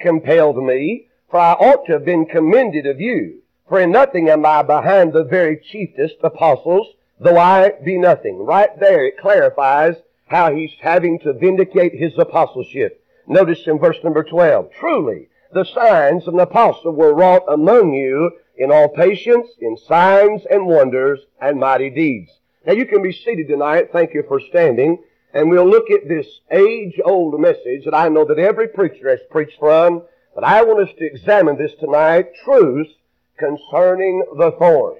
compelled me, for I ought to have been commended of you. For in nothing am I behind the very chiefest apostles, though I be nothing. Right there it clarifies how he's having to vindicate his apostleship. Notice in verse number 12, truly the signs of an apostle were wrought among you in all patience, in signs and wonders and mighty deeds. Now you can be seated tonight. Thank you for standing. And we'll look at this age-old message that I know that every preacher has preached from. But I want us to examine this tonight, truth concerning the thorn.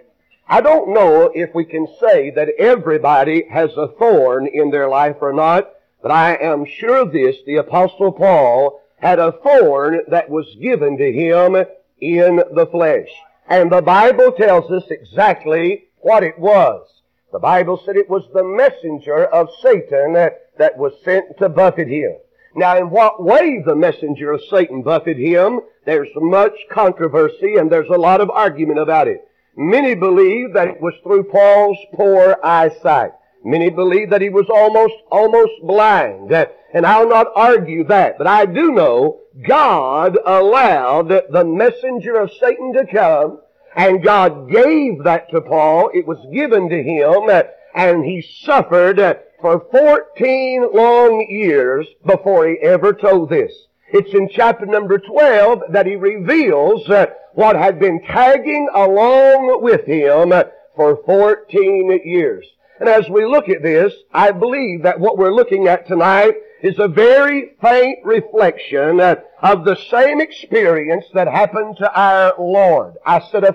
I don't know if we can say that everybody has a thorn in their life or not, but I am sure of this, the Apostle Paul had a thorn that was given to him in the flesh. And the Bible tells us exactly what it was. The Bible said it was the messenger of Satan that was sent to buffet him. Now, in what way the messenger of Satan buffeted him, there's much controversy and there's a lot of argument about it. Many believe that it was through Paul's poor eyesight. Many believe that he was almost blind. And I'll not argue that. But I do know God allowed the messenger of Satan to come, and God gave that to Paul. It was given to him, and he suffered for 14 long years before he ever told this. It's in chapter number 12 that he reveals what had been tagging along with him for 14 years. And as we look at this, I believe that what we're looking at tonight is a very faint reflection of the same experience that happened to our Lord. I said a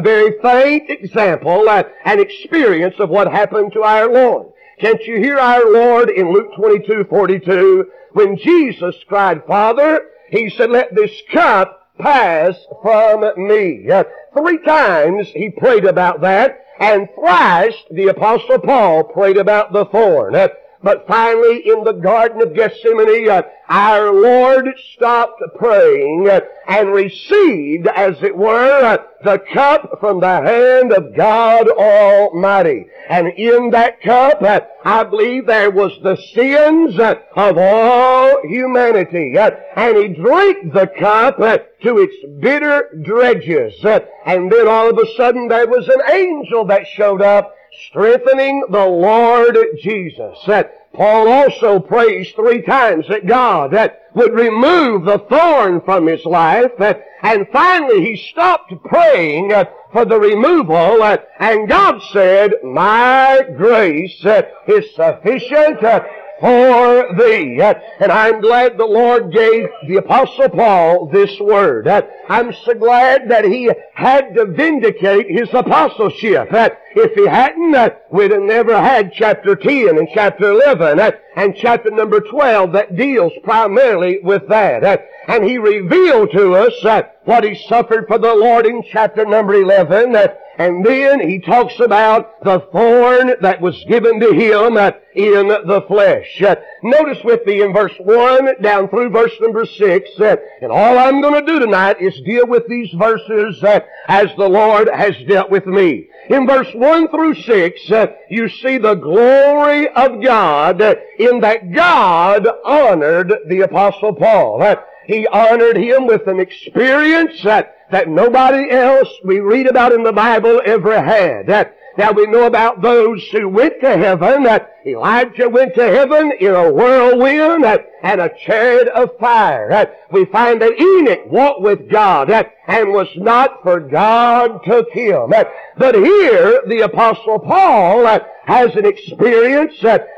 very faint example, an experience of what happened to our Lord. Can't you hear our Lord in Luke 22:42? When Jesus cried, Father, he said, let this cup pass from me. 3 times he prayed about that, and thrice the Apostle Paul prayed about the thorn. But finally in the Garden of Gethsemane, our Lord stopped praying and received, as it were, the cup from the hand of God Almighty. And in that cup, I believe there was the sins of all humanity. And he drank the cup to its bitter dregs. And then all of a sudden there was an angel that showed up, strengthening the Lord Jesus. Paul also prays 3 times that God would remove the thorn from his life. And finally he stopped praying for the removal. And God said, my grace is sufficient for thee. And I'm glad the Lord gave the Apostle Paul this word. I'm so glad that he had to vindicate his apostleship. If he hadn't, we'd have never had chapter 10 and chapter 11 and chapter number 12 that deals primarily with that. And he revealed to us what he suffered for the Lord in chapter number 11. And then he talks about the thorn that was given to him in the flesh. Notice with me in verse 1 down through verse number 6. And all I'm going to do tonight is deal with these verses as the Lord has dealt with me. In verse 1 through 6, you see the glory of God in that God honored the Apostle Paul. He honored him with an experience that nobody else we read about in the Bible ever had. Now we know about those who went to heaven. Elijah went to heaven in a whirlwind and a chariot of fire. We find that Enoch walked with God and was not, for God took him. But here the Apostle Paul has an experience,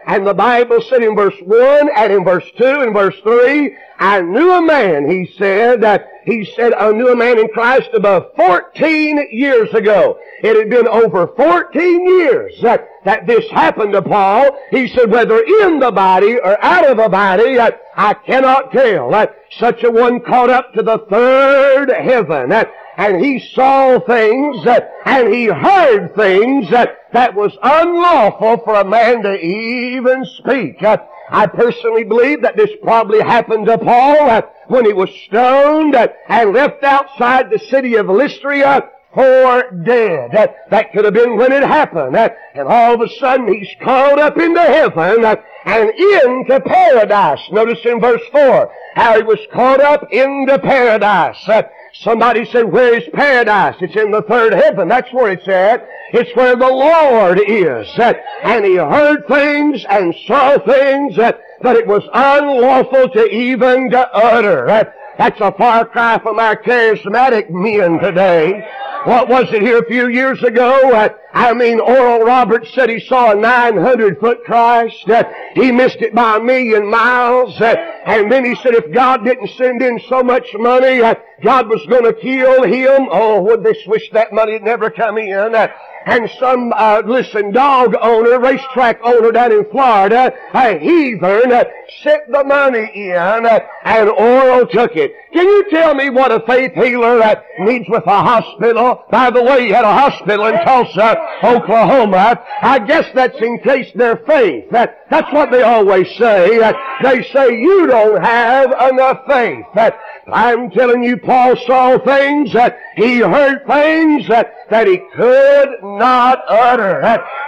and the Bible said in verse 1 and in verse 2 and verse 3, I knew a man, he said, I knew a man in Christ above 14 years ago. It had been over 14 years that this happened to Paul. He said, whether in the body or out of the body, I cannot tell. Such a one caught up to the third heaven. And he saw things, and he heard things that was unlawful for a man to even speak. I personally believe that this probably happened to Paul when he was stoned and left outside the city of Lystra for dead. That could have been when it happened. And all of a sudden he's called up into heaven and into paradise. Notice in verse 4 how he was called up into paradise. Somebody said, where is paradise? It's in the third heaven. That's where it's at. It's where the Lord is. And he heard things and saw things that it was unlawful to even to utter. That's a far cry from our charismatic men today. What was it here a few years ago? Oral Roberts said he saw a 900-foot Christ. He missed it by a million miles. And then he said if God didn't send in so much money, God was going to kill him. Oh, would they wish that money had never come in. And some, dog owner, racetrack owner down in Florida, a heathen, sent the money in, and Oral took it. Can you tell me what a faith healer needs with a hospital? By the way, you had a hospital in Tulsa, Oklahoma. I guess that's in case their faith. That's what they always say. They say, you don't have enough faith. I'm telling you, Paul saw things, he heard things that he could not utter.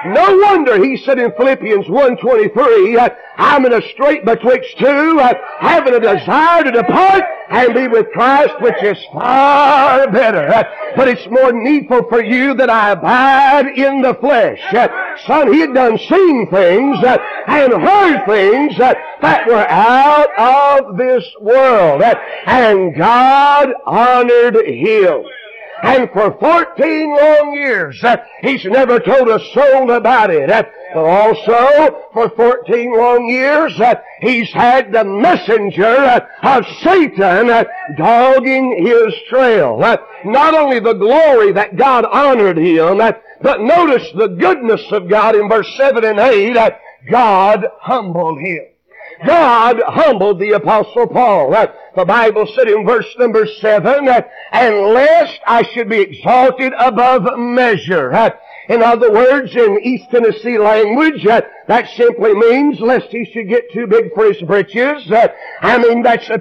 No wonder he said in Philippians 1:23, I'm in a strait betwixt two, having a desire to depart and be with Christ, which is far better. But it's more needful for you that I abide in the flesh. Son, he had done seen things and heard things that were out of this world. And God honored him. And for 14 long years, he's never told a soul about it. But also, for 14 long years, he's had the messenger of Satan dogging his trail. Not only the glory that God honored him, but notice the goodness of God in verse 7 and 8. God humbled him. God humbled the Apostle Paul. The Bible said in verse number 7, and lest I should be exalted above measure. In other words, in East Tennessee language, that simply means lest he should get too big for his britches. That's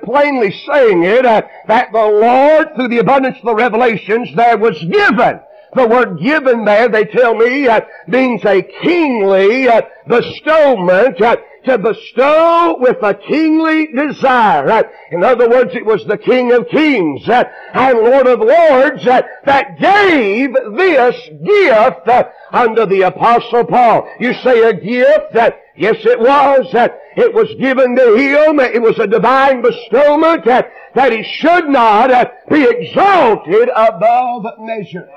plainly saying it, that the Lord, through the abundance of the revelations, there was given. The word given there, they tell me, means a kingly bestowment, to bestow with a kingly desire. In other words, it was the King of Kings and Lord of Lords that gave this gift unto the Apostle Paul. You say a gift? Yes, it was. It was given to him. It was a divine bestowment that he should not be exalted above measure.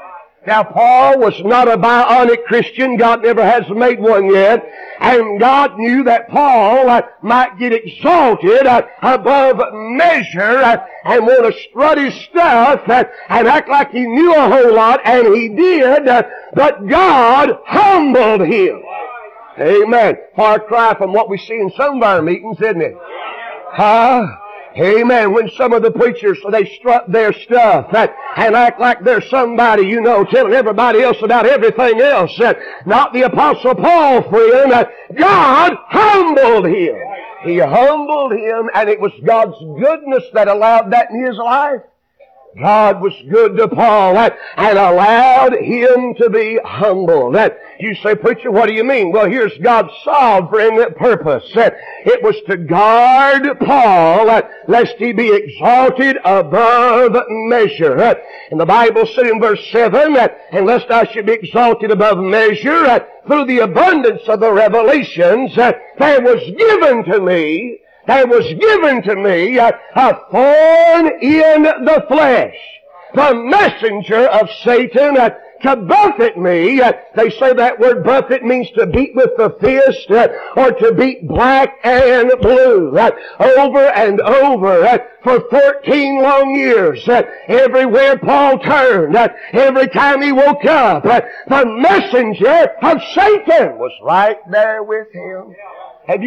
Now, Paul was not a bionic Christian. God never has made one yet. And God knew that Paul might get exalted above measure and want to strut his stuff and act like he knew a whole lot, and he did. But God humbled him. Amen. Far cry from what we see in some of our meetings, isn't it? Huh? Amen. When some of the preachers, they strut their stuff and act like they're somebody, telling everybody else about everything else. Not the Apostle Paul, friend. God humbled him. He humbled him, and it was God's goodness that allowed that in his life. God was good to Paul and allowed him to be humbled. You say, preacher, what do you mean? Well, here's God's sovereign purpose. It was to guard Paul lest he be exalted above measure. And the Bible said in verse 7, and lest I should be exalted above measure, through the abundance of the revelations, there was given to me a thorn in the flesh, the messenger of Satan, to buffet me. They say that word buffet means to beat with the fist or to beat black and blue over and over for 14 long years. Everywhere Paul turned, every time he woke up, the messenger of Satan was right there with him. Have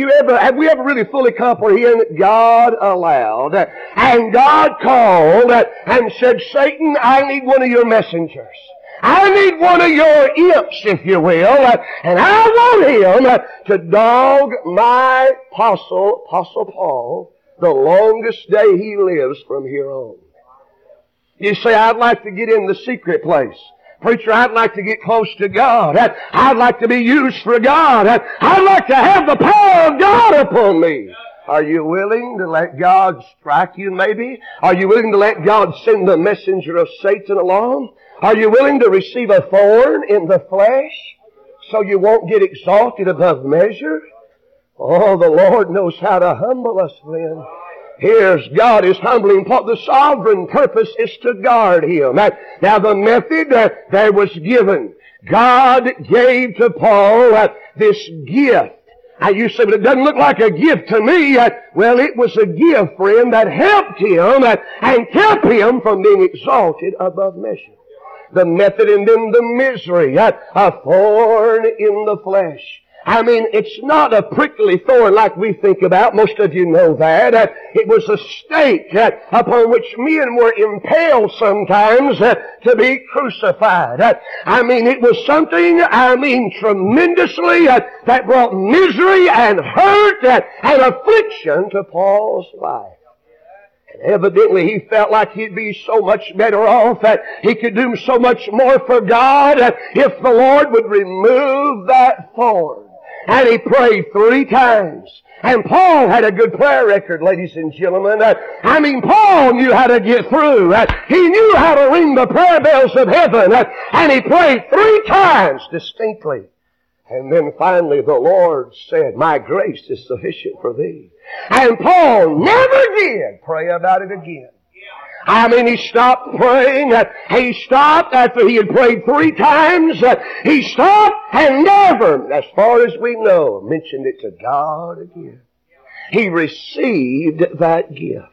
we ever really fully comprehended God allowed and God called and said, Satan, I need one of your messengers. I need one of your imps, if you will, and I want him to dog my Apostle Paul the longest day he lives from here on. You say, I'd like to get in the secret place. Preacher, I'd like to get close to God. I'd like to be used for God. I'd like to have the power of God upon me. Are you willing to let God strike you maybe? Are you willing to let God send the messenger of Satan along? Are you willing to receive a thorn in the flesh so you won't get exalted above measure? Oh, the Lord knows how to humble us, friend. Here's God is humbling. The sovereign purpose is to guard him. Now the method that was given, God gave to Paul this gift. You say, but it doesn't look like a gift to me. Well, it was a gift, friend, that helped him and kept him from being exalted above measure. The method and then the misery, a thorn in the flesh. I mean, it's not a prickly thorn like we think about. Most of you know that. It was a stake upon which men were impaled sometimes to be crucified. I mean, it was something, tremendously that brought misery and hurt and affliction to Paul's life. Evidently, he felt like he'd be so much better off, that he could do so much more for God if the Lord would remove that thorn. And he prayed 3 times. And Paul had a good prayer record, ladies and gentlemen. Paul knew how to get through. He knew how to ring the prayer bells of heaven. And he prayed 3 times distinctly. And then finally the Lord said, "My grace is sufficient for thee." And Paul never did pray about it again. I mean, he stopped praying. He stopped after he had prayed 3 times. He stopped and never, as far as we know, mentioned it to God again. He received that gift,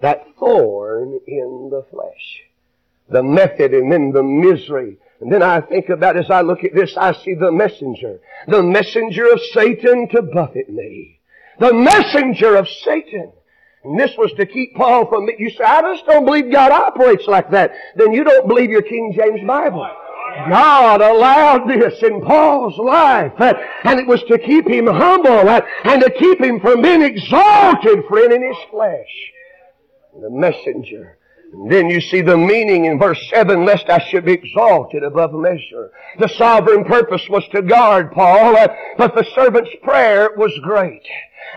that thorn in the flesh, the method and then the misery. And then I think about, as I look at this, I see the messenger of Satan to buffet me. The messenger of Satan. And this was to keep Paul from me. You say, I just don't believe God operates like that. Then you don't believe your King James Bible. God allowed this in Paul's life. And it was to keep him humble and to keep him from being exalted, friend, in his flesh. The messenger. And then you see the meaning in verse 7, lest I should be exalted above measure. The sovereign purpose was to guard Paul, but the servant's prayer was great.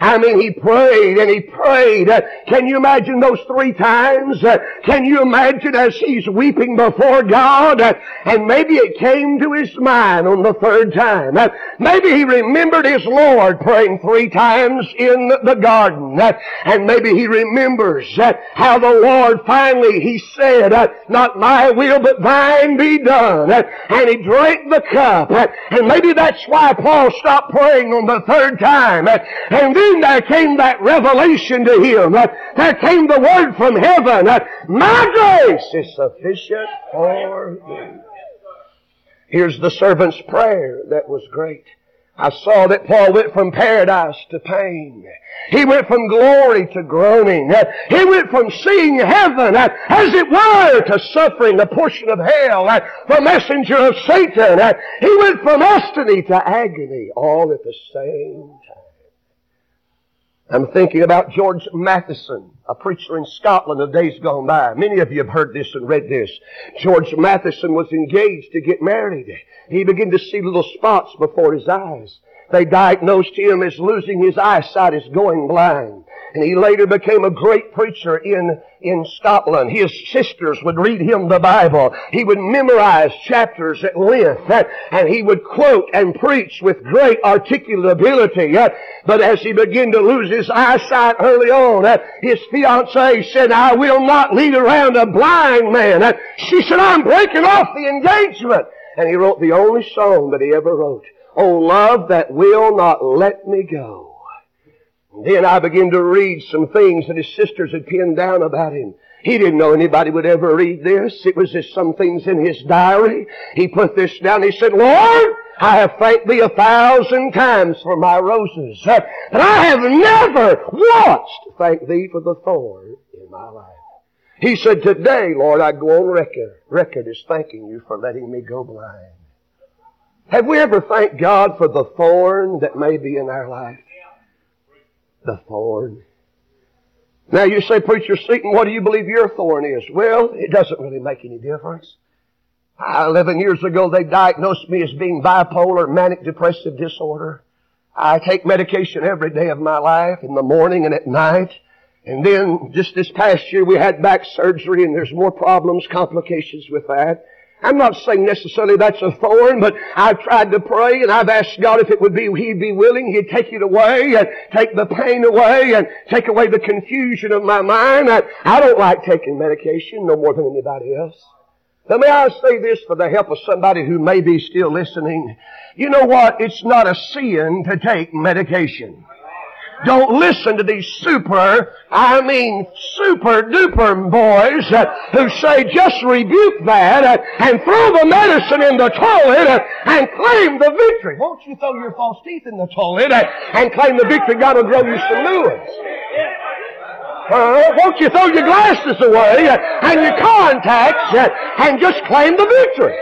I mean, he prayed and he prayed. Can you imagine those 3 times? Can you imagine as he's weeping before God? And maybe it came to his mind on the 3rd time. Maybe he remembered his Lord praying 3 times in the garden. And maybe he remembers how the Lord finally, he said, not my will but thine be done. And he drank the cup. And maybe that's why Paul stopped praying on the 3rd time. And then there came that revelation to him. There came the word from heaven. My grace is sufficient for thee. Here's the servant's prayer that was great. I saw that Paul went from paradise to pain. He went from glory to groaning. He went from seeing heaven as it were to suffering the portion of hell. The messenger of Satan. He went from destiny to agony all at the same time. I'm thinking about George Matheson, a preacher in Scotland of days gone by. Many of you have heard this and read this. George Matheson was engaged to get married. He began to see little spots before his eyes. They diagnosed him as losing his eyesight, as going blind. And he later became a great preacher in Scotland. His sisters would read him the Bible. He would memorize chapters at length. And he would quote and preach with great articulability. But as he began to lose his eyesight early on, his fiancée said, I will not lead around a blind man. She said, I'm breaking off the engagement. And he wrote the only song that he ever wrote. Oh, love that will not let me go. And then I began to read some things that his sisters had pinned down about him. He didn't know anybody would ever read this. It was just some things in his diary. He put this down. He said, Lord, I have thanked thee 1,000 times for my roses, but I have never once thanked thee for the thorn in my life. He said, today, Lord, I go on record as thanking you for letting me go blind. Have we ever thanked God for the thorn that may be in our life? The thorn. Now you say, Preacher Seaton, what do you believe your thorn is? Well, it doesn't really make any difference. 11 years ago, they diagnosed me as being bipolar, manic depressive disorder. I take medication every day of my life, in the morning and at night. And then just this past year, we had back surgery, and there's more problems, complications with that. I'm not saying necessarily that's a thorn, but I've tried to pray, and I've asked God if it would be, He'd be willing, He'd take it away, and take the pain away, and take away the confusion of my mind. I don't like taking medication, no more than anybody else. But may I say this for the help of somebody who may be still listening. You know what? It's not a sin to take medication. Don't listen to these super-duper boys who say just rebuke that and throw the medicine in the toilet and claim the victory. Won't you throw your false teeth in the toilet and claim the victory? God will grow you some new ones. Won't you throw your glasses away and your contacts and just claim the victory?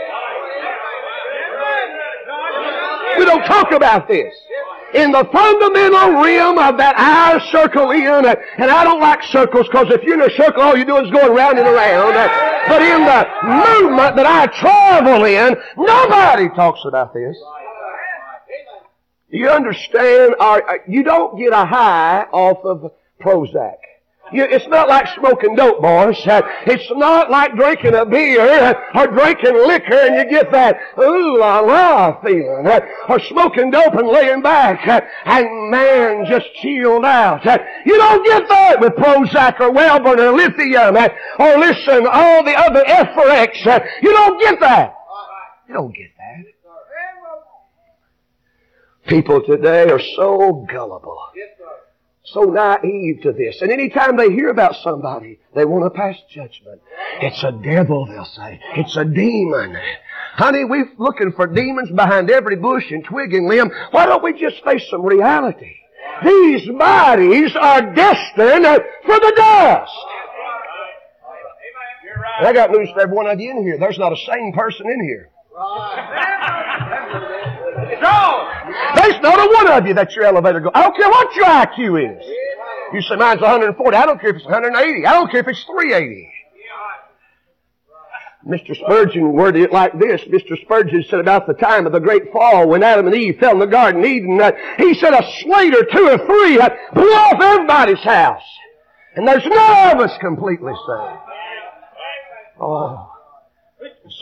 We don't talk about this. In the fundamental realm of that I circle in, and I don't like circles, because if you're in a circle, all you do is go around and around. But in the movement that I travel in, nobody talks about this. You understand? You don't get a high off of Prozac. It's not like smoking dope, boys. It's not like drinking a beer or drinking liquor and you get that ooh-la-la feeling. Or smoking dope and laying back and man just chilled out. You don't get that with Prozac or Wellbutrin or Lithium or listen, all the other F4X. You don't get that. You don't get that. People today are so gullible. So naive to this. And any time they hear about somebody, they want to pass judgment. It's a devil, they'll say. It's a demon. Honey, we're looking for demons behind every bush and twig and limb. Why don't we just face some reality? These bodies are destined for the dust. And I got news for every one of you in here. There's not a sane person in here. There's not a one of you that your elevator goes. I don't care what your IQ is. You say, mine's 140. I don't care if it's 180. I don't care if it's 380. Mr. Spurgeon worded it like this. Mr. Spurgeon said about the time of the great fall when Adam and Eve fell in the Garden of Eden, he said a slate or two or three blew off everybody's house. And there's none of us completely saved. Oh,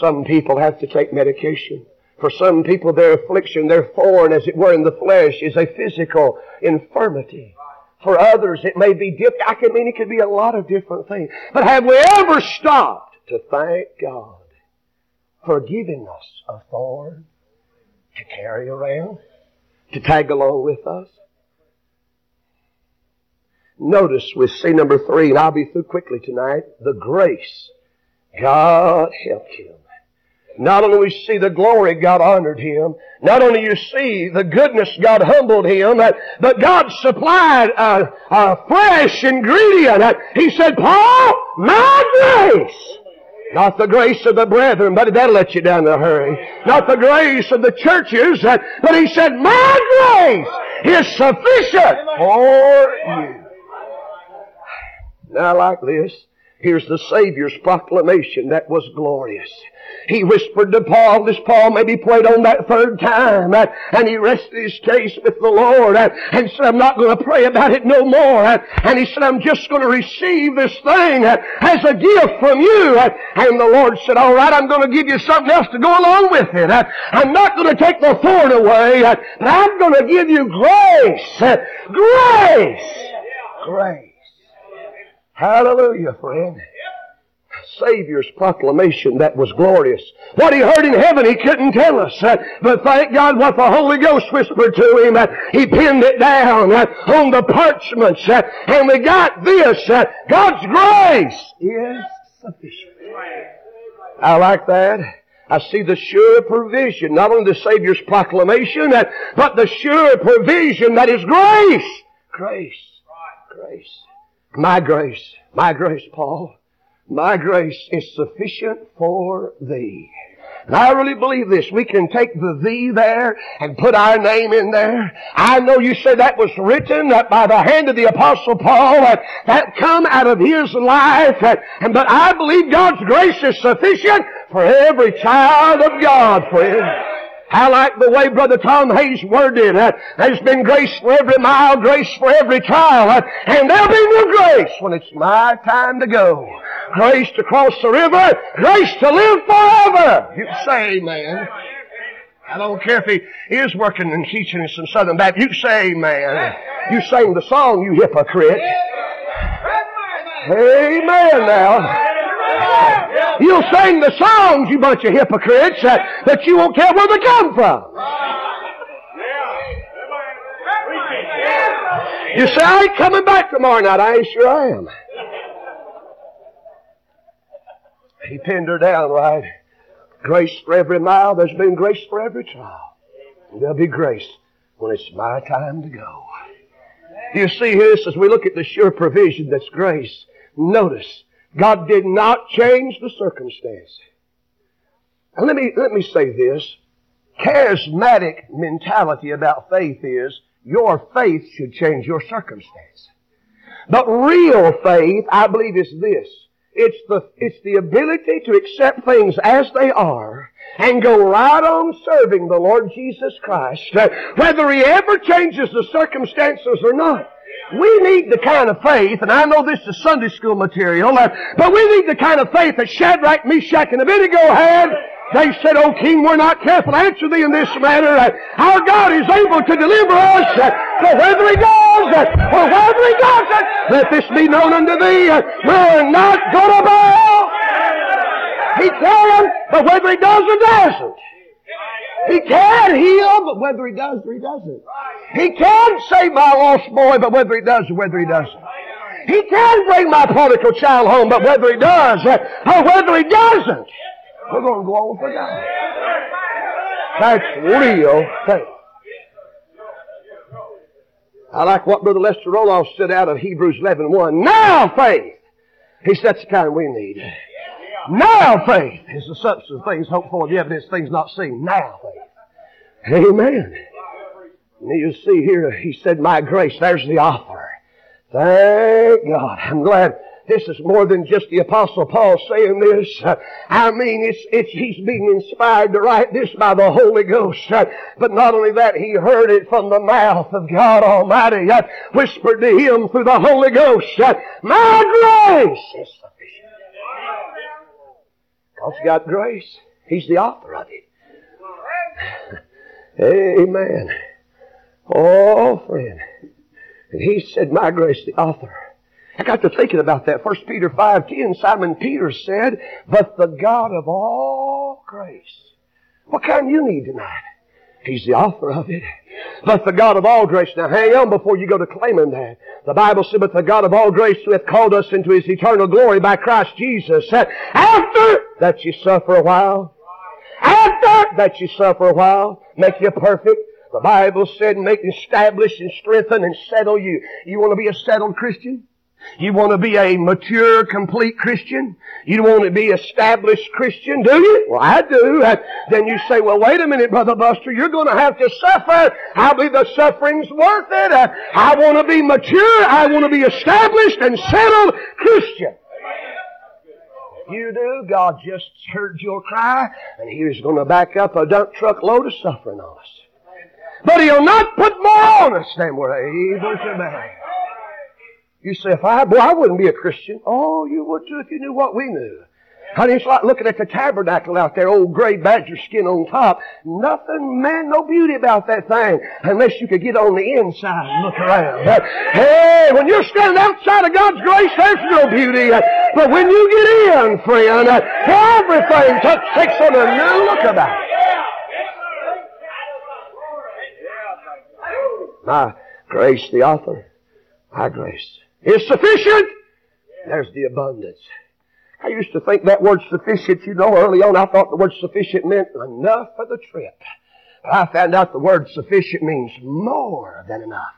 some people have to take medication. For some people, their affliction, their thorn, as it were, in the flesh, is a physical infirmity. For others, it may be dipped. It could be a lot of different things. But have we ever stopped to thank God for giving us a thorn to carry around, to tag along with us? Notice with C number 3, and I'll be through quickly tonight, the grace. God helped him. Not only we see the glory, God honored him. Not only you see the goodness, God humbled him, but God supplied a fresh ingredient. He said, Paul, my grace. Not the grace of the brethren, but that'll let you down in a hurry. Not the grace of the churches, but he said, my grace is sufficient for you. Now, like this, here's the Savior's proclamation that was glorious. He whispered to Paul, this Paul may be played on that third time, and he rested his case with the Lord, and said, I'm not going to pray about it no more. And he said, I'm just going to receive this thing as a gift from you. And the Lord said, all right, I'm going to give you something else to go along with it. I'm not going to take the thorn away, but I'm going to give you grace. Grace. Grace. Hallelujah, friend. Savior's proclamation that was glorious. What he heard in heaven, he couldn't tell us. But thank God what the Holy Ghost whispered to him. He pinned it down on the parchments. And we got this. God's grace is sufficient. I like that. I see the sure provision, not only the Savior's proclamation, but the sure provision that is grace. Grace. Grace. My grace. My grace, Paul. My grace is sufficient for thee. And I really believe this. We can take the thee there and put our name in there. I know you say that was written by the hand of the Apostle Paul. That come out of his life. But I believe God's grace is sufficient for every child of God, friend. I like the way Brother Tom Hayes worded it. There's been grace for every mile, grace for every trial, and there'll be more grace when it's my time to go. Grace to cross the river, grace to live forever. You say amen. I don't care if he is working and teaching us in Southern Baptist. You say amen. You sang the song, you hypocrite. Amen now. You'll sing the songs, you bunch of hypocrites, that you won't care where they come from. You say, I ain't coming back tomorrow night. I ain't sure I am. He pinned her down right. Grace for every mile. There's been grace for every trial. And there'll be grace when it's my time to go. You see this as we look at the sure provision that's grace. Notice. God did not change the circumstance. And let me say this. Charismatic mentality about faith is your faith should change your circumstance. But real faith, I believe, is this. It's the ability to accept things as they are and go right on serving the Lord Jesus Christ, whether He ever changes the circumstances or not. We need the kind of faith, and I know this is Sunday school material, but we need the kind of faith that Shadrach, Meshach, and Abednego had. They said, O King, we're not careful to answer thee in this matter. Our God is able to deliver us, for whether He does, or whether He doesn't, let this be known unto thee, we're not going to bow. He can, but whether He does or doesn't. He can heal, but whether He does or He doesn't. He can save my lost boy, but whether He does or whether He doesn't. He can bring my prodigal child home, but whether He does or whether He doesn't, we're going to go on for God. That's real faith. I like what Brother Lester Roloff said out of Hebrews 11:1. Now faith. He said that's the kind we need. Now faith is the substance of things hoped for, the evidence of things not seen. Now faith. Amen. And you see here, he said, my grace, there's the offer. Thank God. I'm glad this is more than just the Apostle Paul saying this. I mean, he's being inspired to write this by the Holy Ghost. But not only that, he heard it from the mouth of God Almighty, whispered to him through the Holy Ghost. My grace is sufficient. God's got grace. He's the author of it. Amen. Oh, friend. And he said, my grace, the author. I got to thinking about that. 1 Peter 5:10, Simon Peter said, but the God of all grace. What kind do you need tonight? He's the author of it. But the God of all grace. Now hang on before you go to claiming that. The Bible said, but the God of all grace who hath called us into His eternal glory by Christ Jesus. After that you suffer a while. After that you suffer a while. Make you perfect. The Bible said, make, establish, and strengthen, and settle you. You want to be a settled Christian? You want to be a mature, complete Christian? You want to be established Christian, do you? Well, I do. Then you say, well, wait a minute, Brother Buster. You're going to have to suffer. I believe the suffering's worth it. I want to be mature. I want to be established and settled Christian. You do. God just heard your cry, and He is going to back up a dump truck load of suffering on us. But He'll not put more on us than we're able to bear. You say, I wouldn't be a Christian. Oh, you would too if you knew what we knew. Honey, it's like looking at the tabernacle out there, old gray badger skin on top. Nothing, man, no beauty about that thing unless you could get on the inside and look around. But, hey, when you're standing outside of God's grace, there's no beauty. But when you get in, friend, everything takes on a new look about it. My grace, the author, my grace is sufficient. There's the abundance. I used to think that word sufficient, you know, early on I thought the word sufficient meant enough for the trip. But I found out the word sufficient means more than enough.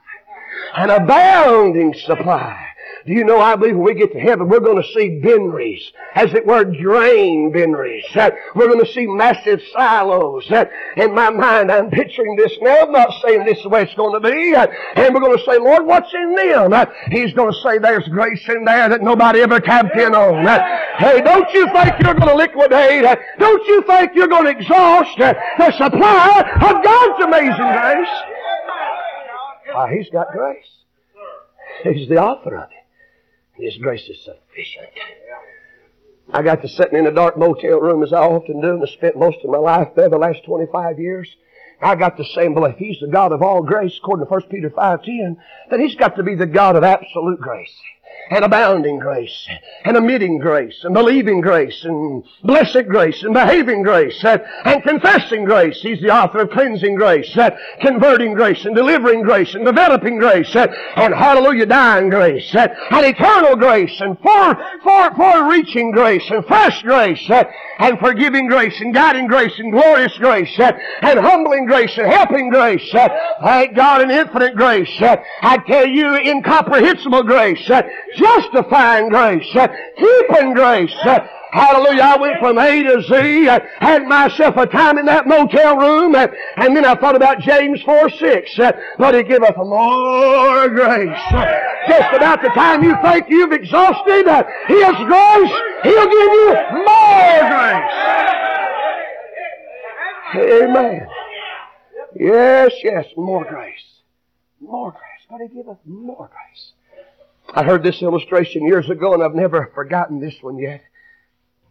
An abounding supply. Do you know, I believe when we get to heaven, we're going to see binaries, as it were, grain binaries. We're going to see massive silos. In my mind, I'm picturing this now. I'm not saying this is the way it's going to be. And we're going to say, Lord, what's in them? He's going to say, there's grace in there that nobody ever tapped in on. Hey, don't you think you're going to liquidate? Don't you think you're going to exhaust the supply of God's amazing grace? He's got grace. He's the author of it. His grace is sufficient. I got to sitting in a dark motel room, as I often do, and I spent most of my life there the last 25 years. I got the same belief. He's the God of all grace, according to First Peter 5:10, that He's got to be the God of absolute grace, and abounding grace, and omitting grace, and believing grace, and blessed grace, and behaving grace, and confessing grace. He's the author of cleansing grace, converting grace, and delivering grace, and developing grace, and hallelujah, dying grace, and eternal grace, and far-reaching grace, and fresh grace, and forgiving grace, and guiding grace, and glorious grace, and humbling grace, and helping grace. Thank God, an infinite grace. I tell you, incomprehensible grace. Justifying grace, keeping grace. Hallelujah, I went from A to Z. I had myself a time in that motel room, and then I thought about James 4:6. But He giveth more grace. Just about the time you think you've exhausted His grace, He'll give you more grace. Amen. Yes, yes, more grace. More grace. But He giveth more grace. I heard this illustration years ago, and I've never forgotten this one yet.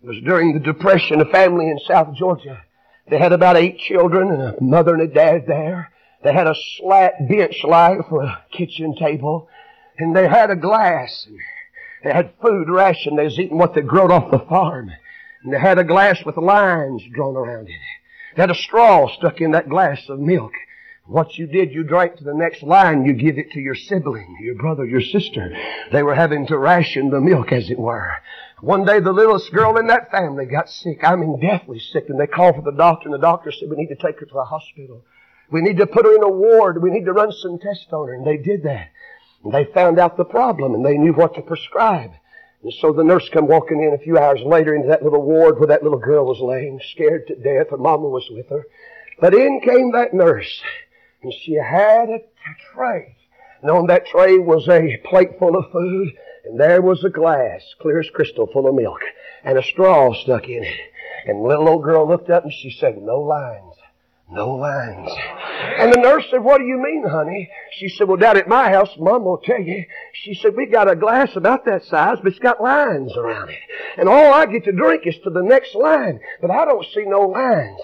It was during the Depression, a family in South Georgia. They had about 8 children and a mother and a dad there. They had a slat bench light for a kitchen table, and they had a glass. And they had food ration. They was eating what they growed off the farm. And they had a glass with lines drawn around it. They had a straw stuck in that glass of milk. What you did, you drank to the next line. You give it to your sibling, your brother, your sister. They were having to ration the milk, as it were. One day, the littlest girl in that family got sick. I mean, deathly sick. And they called for the doctor, and the doctor said, we need to take her to the hospital. We need to put her in a ward. We need to run some tests on her. And they did that. And they found out the problem, and they knew what to prescribe. And so the nurse come walking in a few hours later into that little ward where that little girl was laying, scared to death. Her mama was with her. But in came that nurse. And she had a tray. And on that tray was a plate full of food. And there was a glass, clear as crystal, full of milk. And a straw stuck in it. And the little old girl looked up and she said, no lines. No lines. And the nurse said, what do you mean, honey? She said, well, down at my house, Mom will tell you. She said, we got a glass about that size, but it's got lines around it. And all I get to drink is to the next line, but I don't see no lines.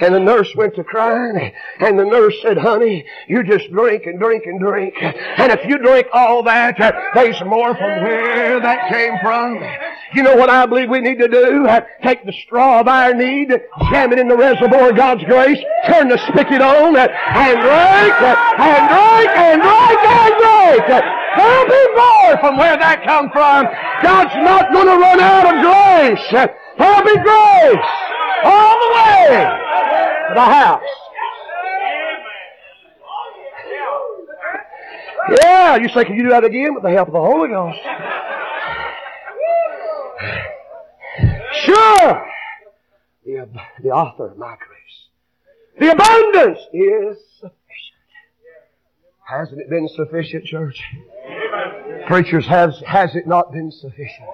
And the nurse went to crying, and the nurse said, honey, you just drink and drink and drink. And if you drink all that, there's more from where that came from. You know what I believe we need to do? Take the straw of our need, jam it in the reservoir of God's grace, turn the spigot on, and drink, and drink, and drink, and drink. There'll be more from where that come from. God's not going to run out of grace. There'll be grace all the way to the house. Yeah, you say, can you do that again? With the help of the Holy Ghost. Sure. The author of my grace. The abundance is sufficient. Hasn't it been sufficient, church? Preachers, has it not been sufficient?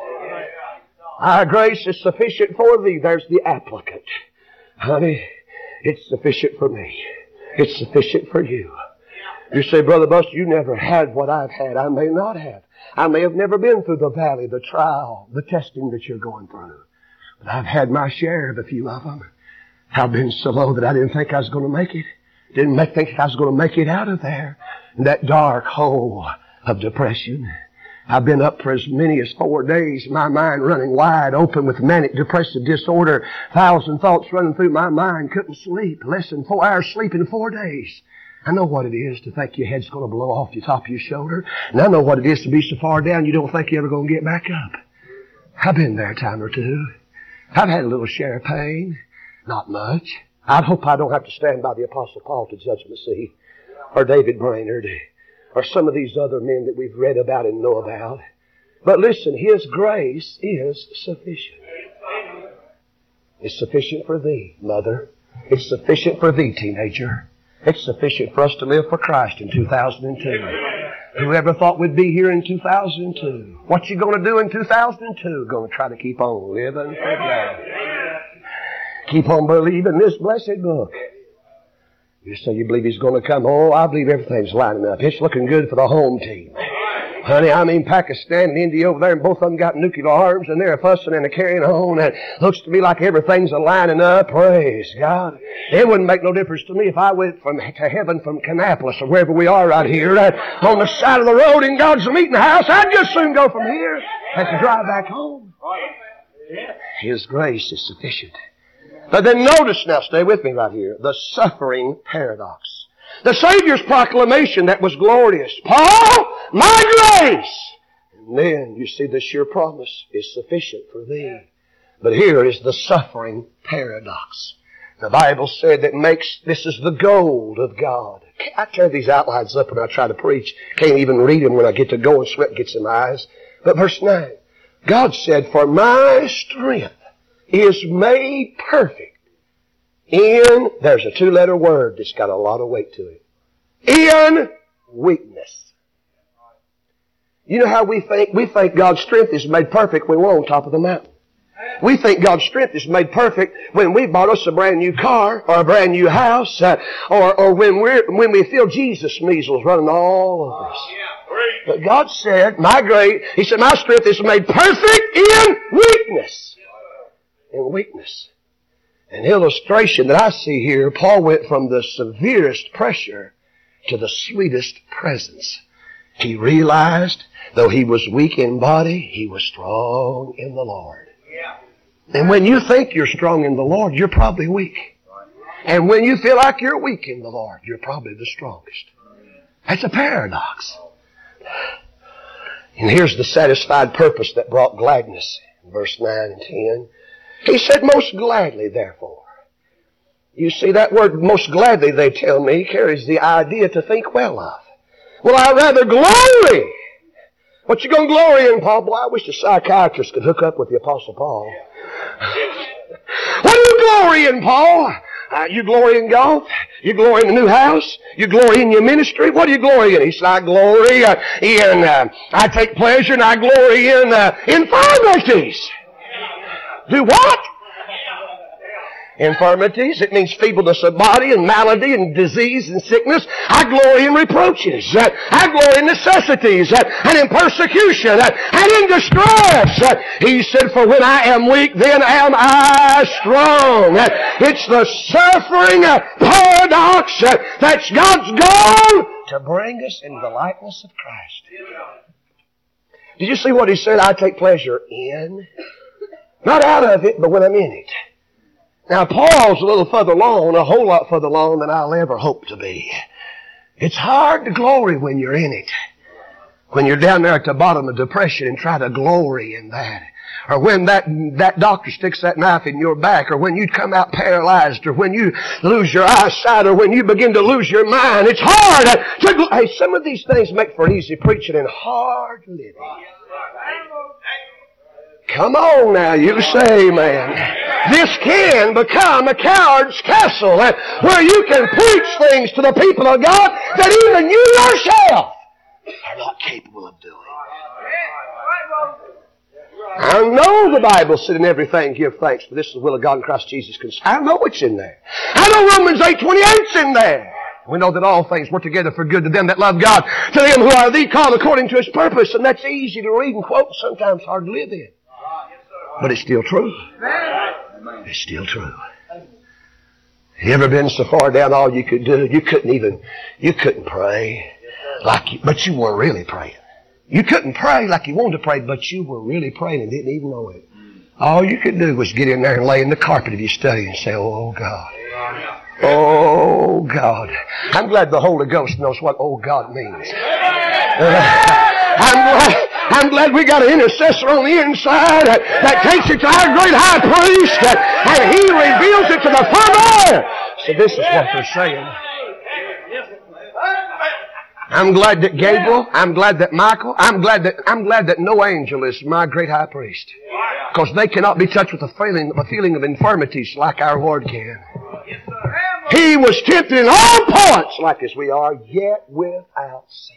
Our grace is sufficient for thee. There's the applicant. Honey, it's sufficient for me. It's sufficient for you. You say, Brother Buster, you never had what I've had. I may not have. I may have never been through the valley, the trial, the testing that you're going through. But I've had my share of a few of them. I've been so low that I didn't think I was going to make it. Didn't think I was going to make it out of there. In that dark hole of depression. I've been up for as many as 4 days, my mind running wide open with manic depressive disorder. 1,000 thoughts running through my mind. Couldn't sleep. Less than 4 hours sleep in 4 days. I know what it is to think your head's going to blow off the top of your shoulder. And I know what it is to be so far down you don't think you're ever going to get back up. I've been there a time or two. I've had a little share of pain. Not much. I hope I don't have to stand by the Apostle Paul to judgment seat, or David Brainerd, or some of these other men that we've read about and know about. But listen, His grace is sufficient. It's sufficient for thee, mother. It's sufficient for thee, teenager. It's sufficient for us to live for Christ in 2002. Whoever thought we'd be here in 2002? What you going to do in 2002? Going to try to keep on living for God. Keep on believing this blessed book. You say you believe He's going to come. Oh, I believe everything's lining up. It's looking good for the home team. Honey, I mean Pakistan and India over there, and both of them got nuclear arms, and they're fussing and carrying on, and it looks to me like everything's lining up. Praise God. It wouldn't make no difference to me if I went to heaven from Kannapolis or wherever we are right here, right on the side of the road in God's meeting house. I'd just soon go from here and to drive back home. His grace is sufficient. But then notice now, stay with me right here, the suffering paradox. The Savior's proclamation that was glorious. Paul, my grace! And then you see the sure promise is sufficient for thee. But here is the suffering paradox. The Bible said that makes, this is the gold of God. I tear these outlines up when I try to preach. Can't even read them when I get to going. Sweat gets in my eyes. But verse 9. God said, for my strength is made perfect. In, there's a two-letter word that's got a lot of weight to it. In weakness. You know how we think? We think God's strength is made perfect when we're on top of the mountain. We think God's strength is made perfect when we bought us a brand new car or a brand new house or when we feel Jesus measles running all over us. But God said, my grace, He said, my strength is made perfect in weakness. In weakness. An illustration that I see here, Paul went from the severest pressure to the sweetest presence. He realized, though he was weak in body, he was strong in the Lord. And when you think you're strong in the Lord, you're probably weak. And when you feel like you're weak in the Lord, you're probably the strongest. That's a paradox. And here's the satisfied purpose that brought gladness. Verse 9 and 10. He said, most gladly, therefore. You see, that word, most gladly, they tell me, carries the idea to think well of. Well, I'd rather glory. What you going to glory in, Paul? Boy, I wish a psychiatrist could hook up with the Apostle Paul. What do you glory in, Paul? You glory in golf? You glory in the new house? You glory in your ministry? What do you glory in? He said, I glory in, I take pleasure and I glory in infirmities. Do what? Infirmities. It means feebleness of body and malady and disease and sickness. I glory in reproaches. I glory in necessities and in persecution and in distress. He said, for when I am weak, then am I strong. It's the suffering paradox. That's God's goal to bring us into the likeness of Christ. Did you see what he said? I take pleasure in... Not out of it, but when I'm in it. Now, Paul's a little further along, a whole lot further along than I'll ever hope to be. It's hard to glory when you're in it. When you're down there at the bottom of depression and try to glory in that. Or when that doctor sticks that knife in your back, or when you come out paralyzed, or when you lose your eyesight, or when you begin to lose your mind. It's hard to... Hey, some of these things make for easy preaching and hard living. Come on now, you say amen. This can become a coward's castle where you can preach things to the people of God that even you yourself are not capable of doing. I know the Bible said in everything give thanks, for this is the will of God in Christ Jesus. I know it's in there. I know Romans 8:28's in there. We know that all things work together for good to them that love God, to them who are the called according to His purpose. And that's easy to read and quote, sometimes hard to live in. But it's still true. It's still true. You ever been so far down all you could do? You couldn't pray. But you weren't really praying. You couldn't pray like you wanted to pray, but you were really praying and didn't even know it. All you could do was get in there and lay in the carpet of your study and say, oh, God. Oh, God. I'm glad the Holy Ghost knows what oh, God means. I'm glad we got an intercessor on the inside that takes it to our great high priest and he reveals it to the Father. So this is what they're saying. I'm glad that Gabriel, I'm glad that Michael, I'm glad that no angel is my great high priest. Because they cannot be touched with a feeling of infirmities like our Lord can. He was tempted in all points like as we are, yet without sin.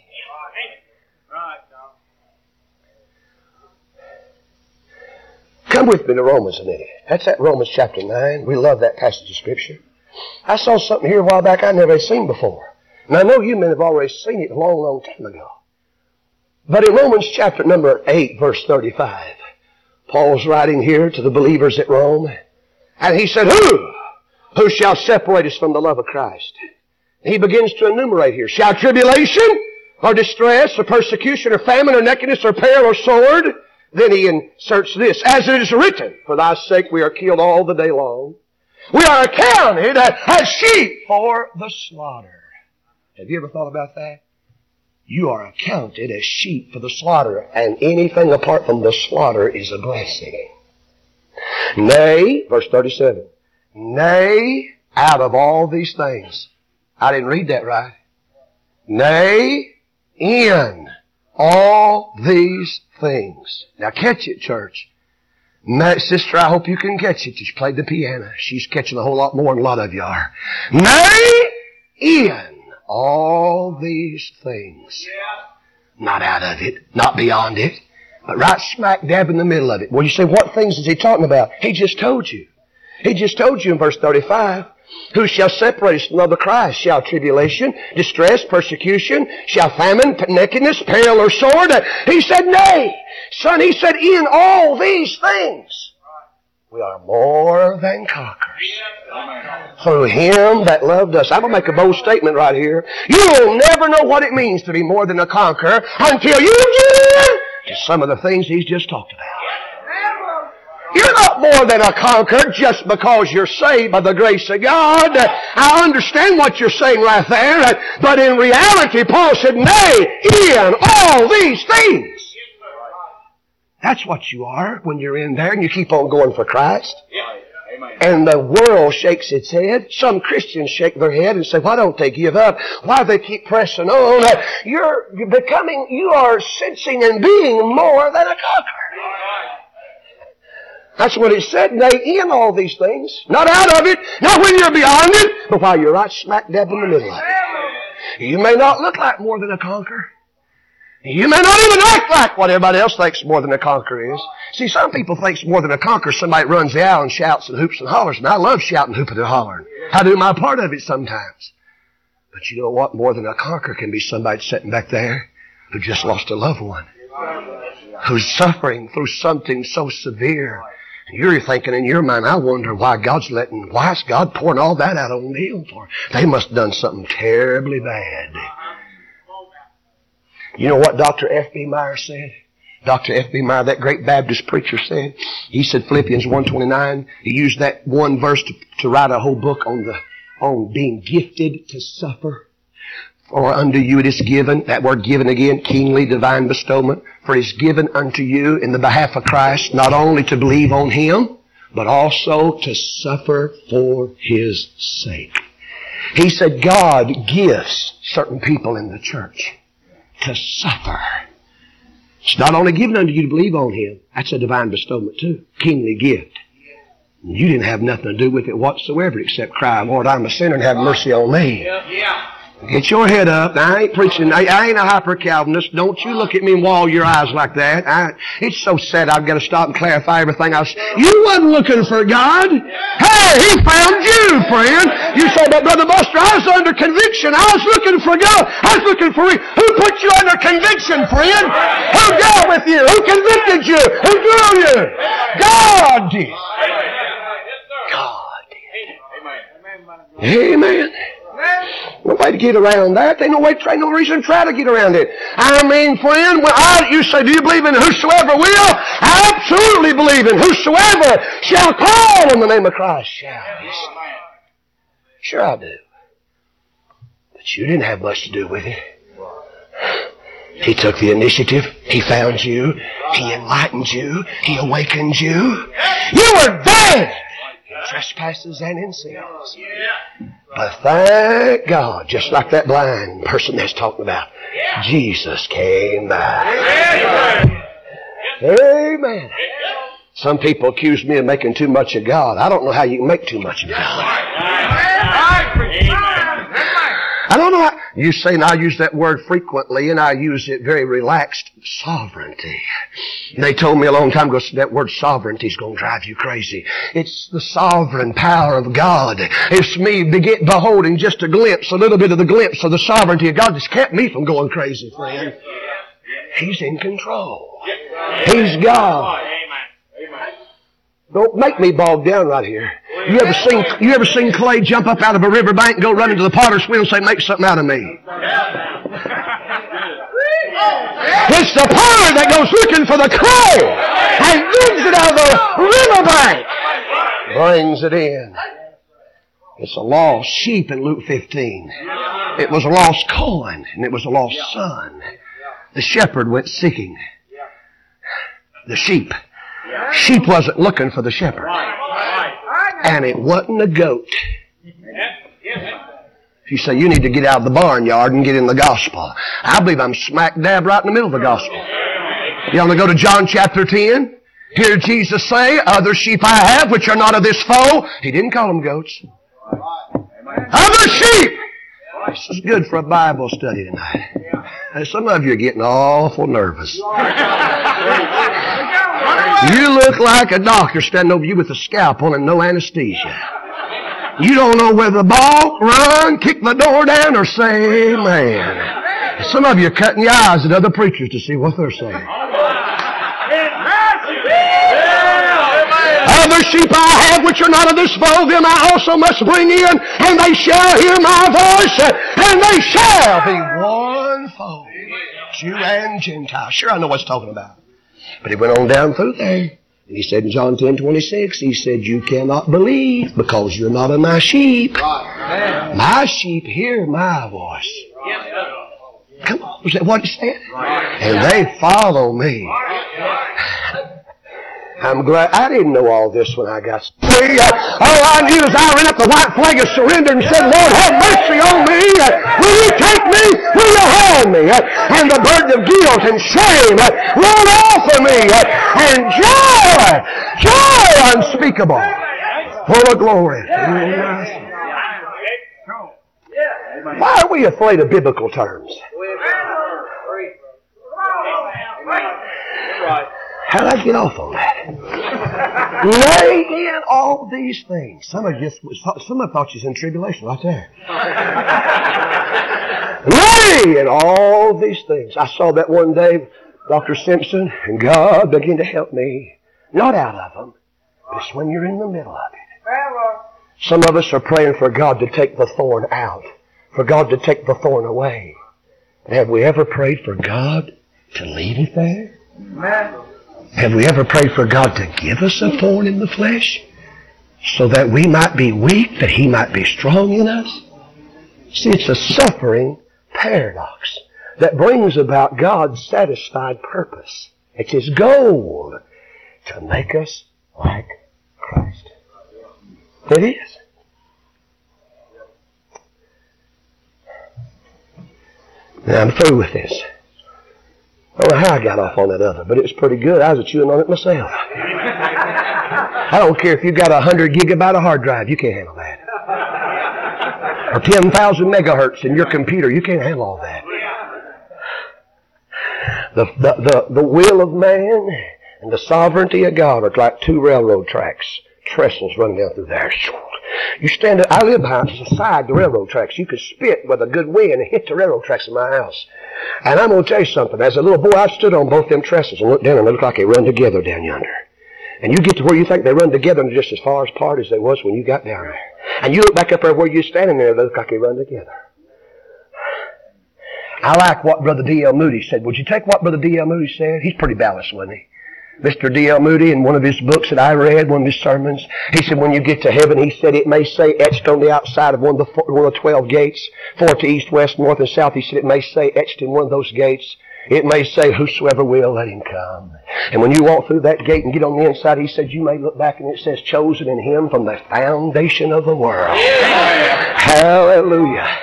Come with me to Romans a minute. That's at Romans chapter 9. We love that passage of Scripture. I saw something here a while back I never had seen before. And I know you men have already seen it a long, long time ago. But in Romans chapter number 8, verse 35, Paul's writing here to the believers at Rome. And he said, Who shall separate us from the love of Christ? And he begins to enumerate here. Shall tribulation, or distress, or persecution, or famine, or nakedness, or peril, or sword? Then he inserts this. As it is written, for thy sake we are killed all the day long. We are accounted as sheep for the slaughter. Have you ever thought about that? You are accounted as sheep for the slaughter, and anything apart from the slaughter is a blessing. Nay, verse 37. Nay, out of all these things. I didn't read that right. Nay, in all these things. Now catch it, church. Sister, I hope you can catch it. She's played the piano. She's catching a whole lot more than a lot of you are. Nay, in all these things. Not out of it, not beyond it, but right smack dab in the middle of it. Well, you say, what things is he talking about? He just told you. He just told you in verse 35. Who shall separate us from the love of Christ? Shall tribulation, distress, persecution, shall famine, nakedness, peril, or sword? He said, nay. Son, he said, in all these things we are more than conquerors through Him that loved us. I'm going to make a bold statement right here. You'll never know what it means to be more than a conqueror until you get to some of the things He's just talked about. You're not more than a conqueror just because you're saved by the grace of God. I understand what you're saying right there, but in reality, Paul said, nay, in all these things. That's what you are when you're in there and you keep on going for Christ. And the world shakes its head. Some Christians shake their head and say, why don't they give up? Why do they keep pressing on? You are sensing and being more than a conqueror. That's what it said. Nay, in all these things. Not out of it, not when you're beyond it, but while you're right smack dab in the middle of it. You may not look like more than a conqueror. You may not even act like what everybody else thinks more than a conqueror is. See, some people think more than a conqueror. Somebody runs the aisle and shouts and hoops and hollers. And I love shouting, hooping, and hollering. I do my part of it sometimes. But you know what? More than a conqueror can be somebody sitting back there who just lost a loved one, who's suffering through something so severe. And you're thinking in your mind, I wonder why is God pouring all that out on them for? They must have done something terribly bad. You know what Dr. F.B. Meyer said? Dr. F.B. Meyer, that great Baptist preacher, said? He said Philippians 1:29. He used that one verse to write a whole book on being gifted to suffer. For unto you it is given, that word given again, kingly, divine bestowment. For it is given unto you in the behalf of Christ, not only to believe on Him, but also to suffer for His sake. He said God gives certain people in the church to suffer. It's not only given unto you to believe on Him. That's a divine bestowment too. Kingly gift. You didn't have nothing to do with it whatsoever except cry, Lord, I'm a sinner and have mercy on me. Get your head up. I ain't preaching. I ain't a hyper-Calvinist. Don't you look at me and wall your eyes like that. It's so sad I've got to stop and clarify everything. You wasn't looking for God. Hey, He found you, friend. You say, but Brother Buster, I was under conviction. I was looking for God. I was looking for Him. Who put you under conviction, friend? Who dealt with you? Who convicted you? Who drew you? God did. God did. Amen. No way to get around that. They no reason to try to get around it. I mean, friend, you say, do you believe in whosoever will? I absolutely believe in whosoever shall call on the name of Christ shall. Sure I do. But you didn't have much to do with it. He took the initiative. He found you. He enlightened you. He awakened you. You were dead. trespasses and in sins. But thank God, just like that blind person that's talking about, Jesus came by. Amen. Some people accuse me of making too much of God. I don't know how you can make too much of God. I don't know how. You say, and I use that word frequently, and I use it very relaxed, sovereignty. They told me a long time ago, that word sovereignty is going to drive you crazy. It's the sovereign power of God. It's me beholding just a glimpse, a little bit of the glimpse of the sovereignty of God that's kept me from going crazy, friend. He's in control. He's God. Don't make me bogged down right here. You ever seen clay jump up out of a riverbank and go run into the potter's wheel and say, make something out of me? It's the potter that goes looking for the clay and digs it out of the riverbank, brings it in. It's a lost sheep in Luke 15. It was a lost coin and it was a lost son. The shepherd went seeking the sheep. Sheep wasn't looking for the shepherd. And it wasn't a goat. You say, you need to get out of the barnyard and get in the gospel. I believe I'm smack dab right in the middle of the gospel. You want to go to John chapter 10? Hear Jesus say, other sheep I have which are not of this fold. He didn't call them goats. Other sheep! This is good for a Bible study tonight. And some of you are getting awful nervous. You look like a doctor standing over you with a scalpel and no anesthesia. You don't know whether to balk, run, kick the door down, or say amen. Some of you are cutting your eyes at other preachers to see what they're saying. Other sheep I have which are not of this fold, them I also must bring in, and they shall hear my voice, and they shall be one fold, Jew and Gentile. Sure, I know what it's talking about. But he went on down through there. And he said in John 10:26, he said, you cannot believe because you're not of my sheep. Right. My sheep hear my voice. Right. Come on, was that what he said? Right. And they follow me. Right. I'm glad I didn't know all this when I got saved. All I knew is I ran up the white flag of surrender and said, Lord, have mercy on me. Will you take me? Will you hold me? And the burden of guilt and shame rolled off of me. And joy unspeakable, full of glory. Why are we afraid of biblical terms? How did I get off on that? Lay in all these things. Some of you thought you was in tribulation right there. Lay in all these things. I saw that one day, Dr. Simpson, and God began to help me. Not out of them. It's when you're in the middle of it. Some of us are praying for God to take the thorn out. For God to take the thorn away. And have we ever prayed for God to leave it there? Amen. Have we ever prayed for God to give us a thorn in the flesh so that we might be weak, that He might be strong in us? See, it's a suffering paradox that brings about God's satisfied purpose. It's His goal to make us like Christ. It is. Now, I'm through with this. I don't know how I got off on that other, but it was pretty good. I was chewing on it myself. I don't care if you got 100 gigabyte of hard drive, you can't handle that. Or 10,000 megahertz in your computer, you can't handle all that. The will of man and the sovereignty of God are like two railroad tracks, trestles running down through there. You stand up, I live behind the side of the railroad tracks. You could spit with a good wind and hit the railroad tracks in my house. And I'm going to tell you something. As a little boy, I stood on both them trestles and looked down, and they looked like they run together down yonder. And you get to where you think they run together, and they're just as far apart as they was when you got down there. And you look back up there where you're standing there, they look like they run together. I like what Brother D.L. Moody said. Would you take what Brother D.L. Moody said? He's pretty balanced, wasn't he? Mr. D.L. Moody, in one of his books that I read, one of his sermons, he said, when you get to heaven, he said, it may say etched on the outside of one of the 12 gates, 4 to east, west, north, and south. He said, it may say etched in one of those gates, It may say, whosoever will, let him come. And when you walk through that gate and get on the inside, he said, you may look back and it says, chosen in him from the foundation of the world. Yeah. Hallelujah.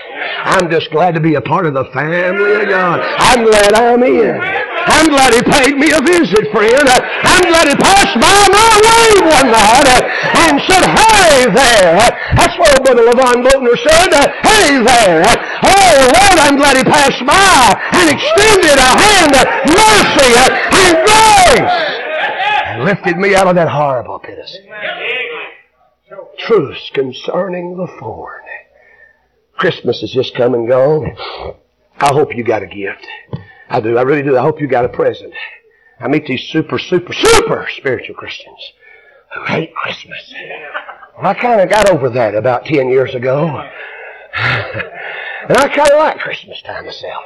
I'm just glad to be a part of the family of God. I'm glad I'm in. I'm glad he paid me a visit, friend. I'm glad he passed by my way one night and said, hey there. That's what Brother Levon Boatner said, hey there. Oh, Lord, I'm glad he passed by and extended a hand of mercy and grace and lifted me out of that horrible pit of sin. Truths concerning the foreign. Christmas has just come and gone. I hope you got a gift. I do. I really do. I hope you got a present. I meet these super spiritual Christians who hate Christmas. Well, I kind of got over that about 10 years ago. And I kind of like Christmas time myself.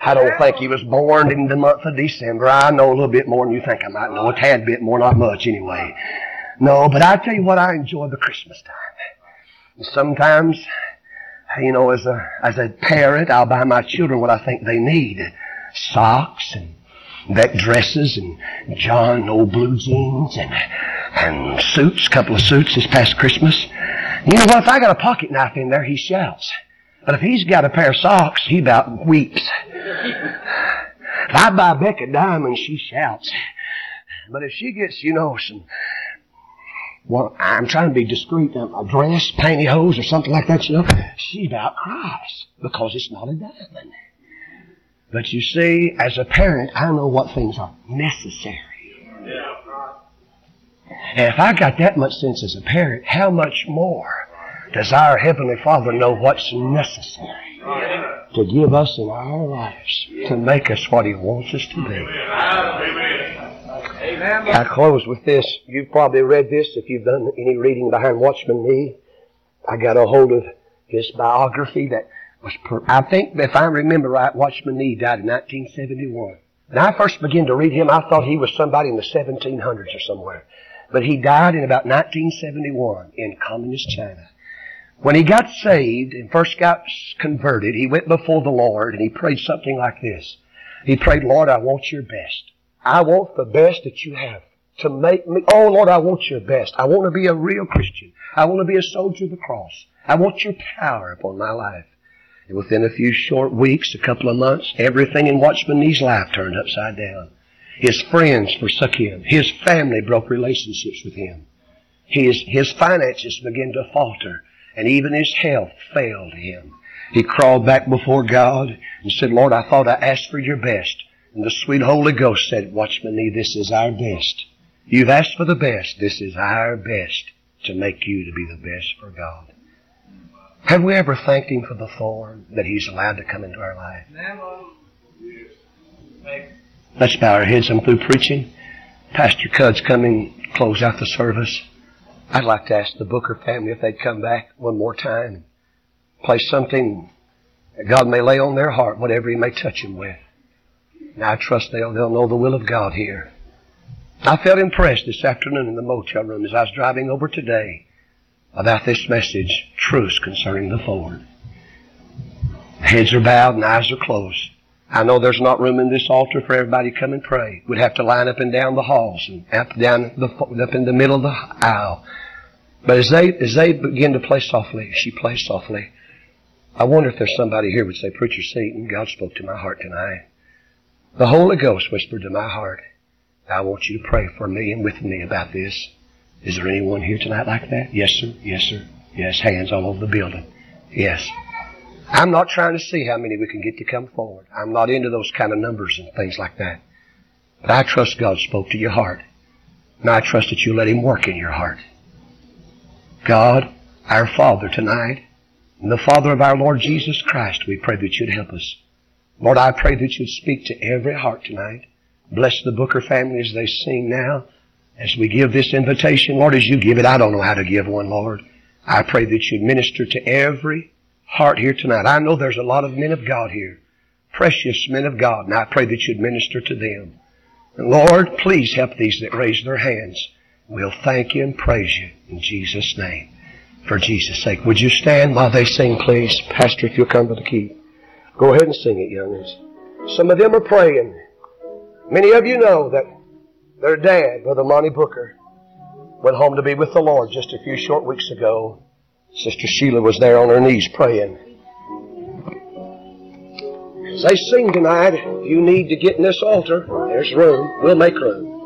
I don't think he was born in the month of December. I know a little bit more than you think I might know. A tad bit more, not much anyway. No, but I tell you what, I enjoy the Christmas time. And sometimes, you know, as a parent, I'll buy my children what I think they need. Socks and Beck dresses and John old blue jeans and suits, a couple of suits this past Christmas. You know what? If I got a pocket knife in there, he shouts. But if he's got a pair of socks, he about weeps. If I buy Beck a diamond, she shouts. But if she gets, you know, some... Well, I'm trying to be discreet. A dress, pantyhose, or something like that, you know. She about cries because it's not a diamond. But you see, as a parent, I know what things are necessary. Yeah. And if I got that much sense as a parent, how much more does our Heavenly Father know what's necessary to give us in our lives to make us what He wants us to be? Amen. I close with this. You've probably read this if you've done any reading behind Watchman Nee. I got a hold of his biography that was, I think, if I remember right, Watchman Nee died in 1971. When I first began to read him, I thought he was somebody in the 1700s or somewhere. But he died in about 1971 in communist China. When he got saved and first got converted, he went before the Lord and he prayed something like this. He prayed, Lord, I want your best. I want the best that you have to make me. Oh, Lord, I want your best. I want to be a real Christian. I want to be a soldier of the cross. I want your power upon my life. And within a few short weeks, a couple of months, everything in Watchman Nee's life turned upside down. His friends forsook him. His family broke relationships with him. His finances began to falter, and even his health failed him. He crawled back before God and said, Lord, I thought I asked for your best. And the sweet Holy Ghost said, Watchman Nee, this is our best. You've asked for the best. This is our best to make you to be the best for God. Have we ever thanked Him for the thorn that He's allowed to come into our life? Let's bow our heads. I'm through preaching. Pastor Cud's coming to close out the service. I'd like to ask the Booker family if they'd come back one more time and play something that God may lay on their heart, whatever He may touch them with. And I trust they'll know the will of God here. I felt impressed this afternoon in the motel room as I was driving over today about this message, Truths Concerning the Foreign. Heads are bowed and eyes are closed. I know there's not room in this altar for everybody to come and pray. We'd have to line up and down the halls and up in the middle of the aisle. But as they begin to play softly, she plays softly, I wonder if there's somebody here who would say, Preacher Satan, God spoke to my heart tonight. The Holy Ghost whispered to my heart, I want you to pray for me and with me about this. Is there anyone here tonight like that? Yes, sir. Yes, sir. Yes, hands all over the building. Yes. I'm not trying to see how many we can get to come forward. I'm not into those kind of numbers and things like that. But I trust God spoke to your heart. And I trust that you let Him work in your heart. God, our Father tonight, and the Father of our Lord Jesus Christ, we pray that you'd help us. Lord, I pray that you'd speak to every heart tonight. Bless the Booker family as they sing now. As we give this invitation, Lord, as you give it, I don't know how to give one, Lord. I pray that you'd minister to every heart here tonight. I know there's a lot of men of God here, precious men of God, and I pray that you'd minister to them. And Lord, please help these that raise their hands. We'll thank you and praise you in Jesus' name. For Jesus' sake. Would you stand while they sing, please? Pastor, if you'll come to the key. Go ahead and sing it, youngins. Some of them are praying. Many of you know that their dad, Brother Monty Booker, went home to be with the Lord just a few short weeks ago. Sister Sheila was there on her knees praying. As they sing tonight, if you need to get in this altar, there's room. We'll make room.